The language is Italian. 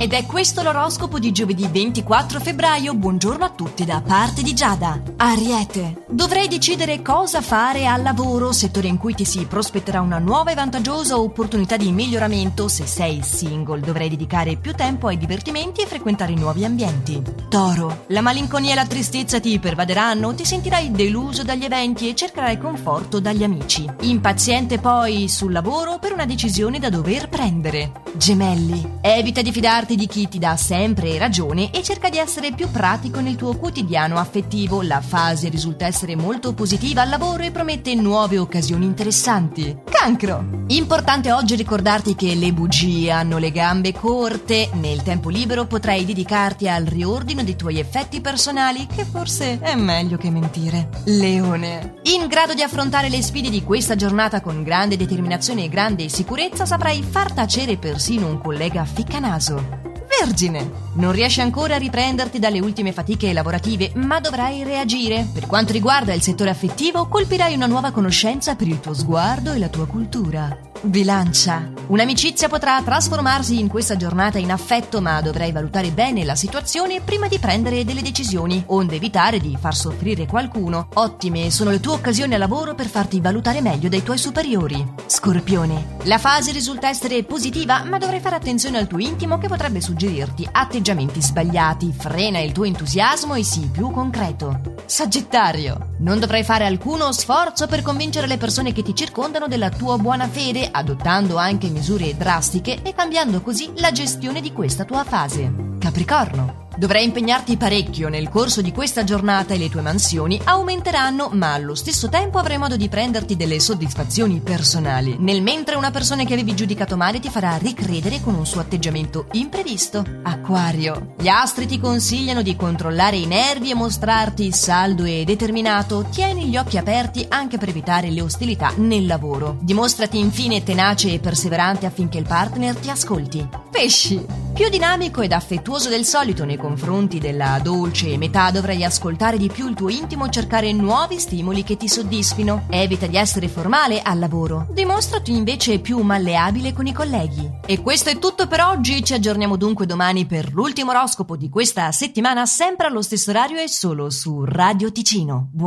Ed è questo l'oroscopo di giovedì 24 febbraio. Buongiorno a tutti da parte di Giada. Ariete, dovrai decidere cosa fare al lavoro, settore in cui ti si prospetterà una nuova e vantaggiosa opportunità di miglioramento. Se sei single, dovrai dedicare più tempo ai divertimenti e frequentare nuovi ambienti. Toro, la malinconia e la tristezza ti pervaderanno, ti sentirai deluso dagli eventi e cercherai conforto dagli amici. Impaziente poi sul lavoro per una decisione da dover prendere. Gemelli, evita di fidarti di chi ti dà sempre ragione e cerca di essere più pratico nel tuo quotidiano affettivo. La fase risulta essere molto positiva al lavoro e promette nuove occasioni interessanti. Cancro, importante oggi ricordarti che le bugie hanno le gambe corte. Nel tempo libero potrai dedicarti al riordino dei tuoi effetti personali, che forse è meglio che mentire. Leone, in grado di affrontare le sfide di questa giornata con grande determinazione e grande sicurezza, saprai far tacere persino un collega ficcanaso. Vergine, non riesci ancora a riprenderti dalle ultime fatiche lavorative, ma dovrai reagire. Per quanto riguarda il settore affettivo, colpirai una nuova conoscenza per il tuo sguardo e la tua cultura. Bilancia, un'amicizia potrà trasformarsi in questa giornata in affetto, ma dovrai valutare bene la situazione prima di prendere delle decisioni, onde evitare di far soffrire qualcuno. Ottime sono le tue occasioni al lavoro per farti valutare meglio dai tuoi superiori. Scorpione, la fase risulta essere positiva, ma dovrai fare attenzione al tuo intimo che potrebbe suggerirti atteggiamenti sbagliati. Frena il tuo entusiasmo e sii più concreto. Sagittario, non dovrai fare alcuno sforzo per convincere le persone che ti circondano della tua buona fede, adottando anche misure drastiche e cambiando così la gestione di questa tua fase. Capricorno, dovrai impegnarti parecchio nel corso di questa giornata e le tue mansioni aumenteranno, ma allo stesso tempo avrai modo di prenderti delle soddisfazioni personali, nel mentre una persona che avevi giudicato male ti farà ricredere con un suo atteggiamento imprevisto. Acquario, gli astri ti consigliano di controllare i nervi e mostrarti saldo e determinato. Tieni gli occhi aperti anche per evitare le ostilità nel lavoro. Dimostrati infine tenace e perseverante affinché il partner ti ascolti. Pesci, più dinamico ed affettuoso del solito nei confronti della dolce metà, dovrai ascoltare di più il tuo intimo e cercare nuovi stimoli che ti soddisfino. Evita di essere formale al lavoro, dimostrati invece più malleabile con i colleghi. E questo è tutto per oggi, ci aggiorniamo dunque domani per l'ultimo oroscopo di questa settimana, sempre allo stesso orario e solo su Radio Ticino.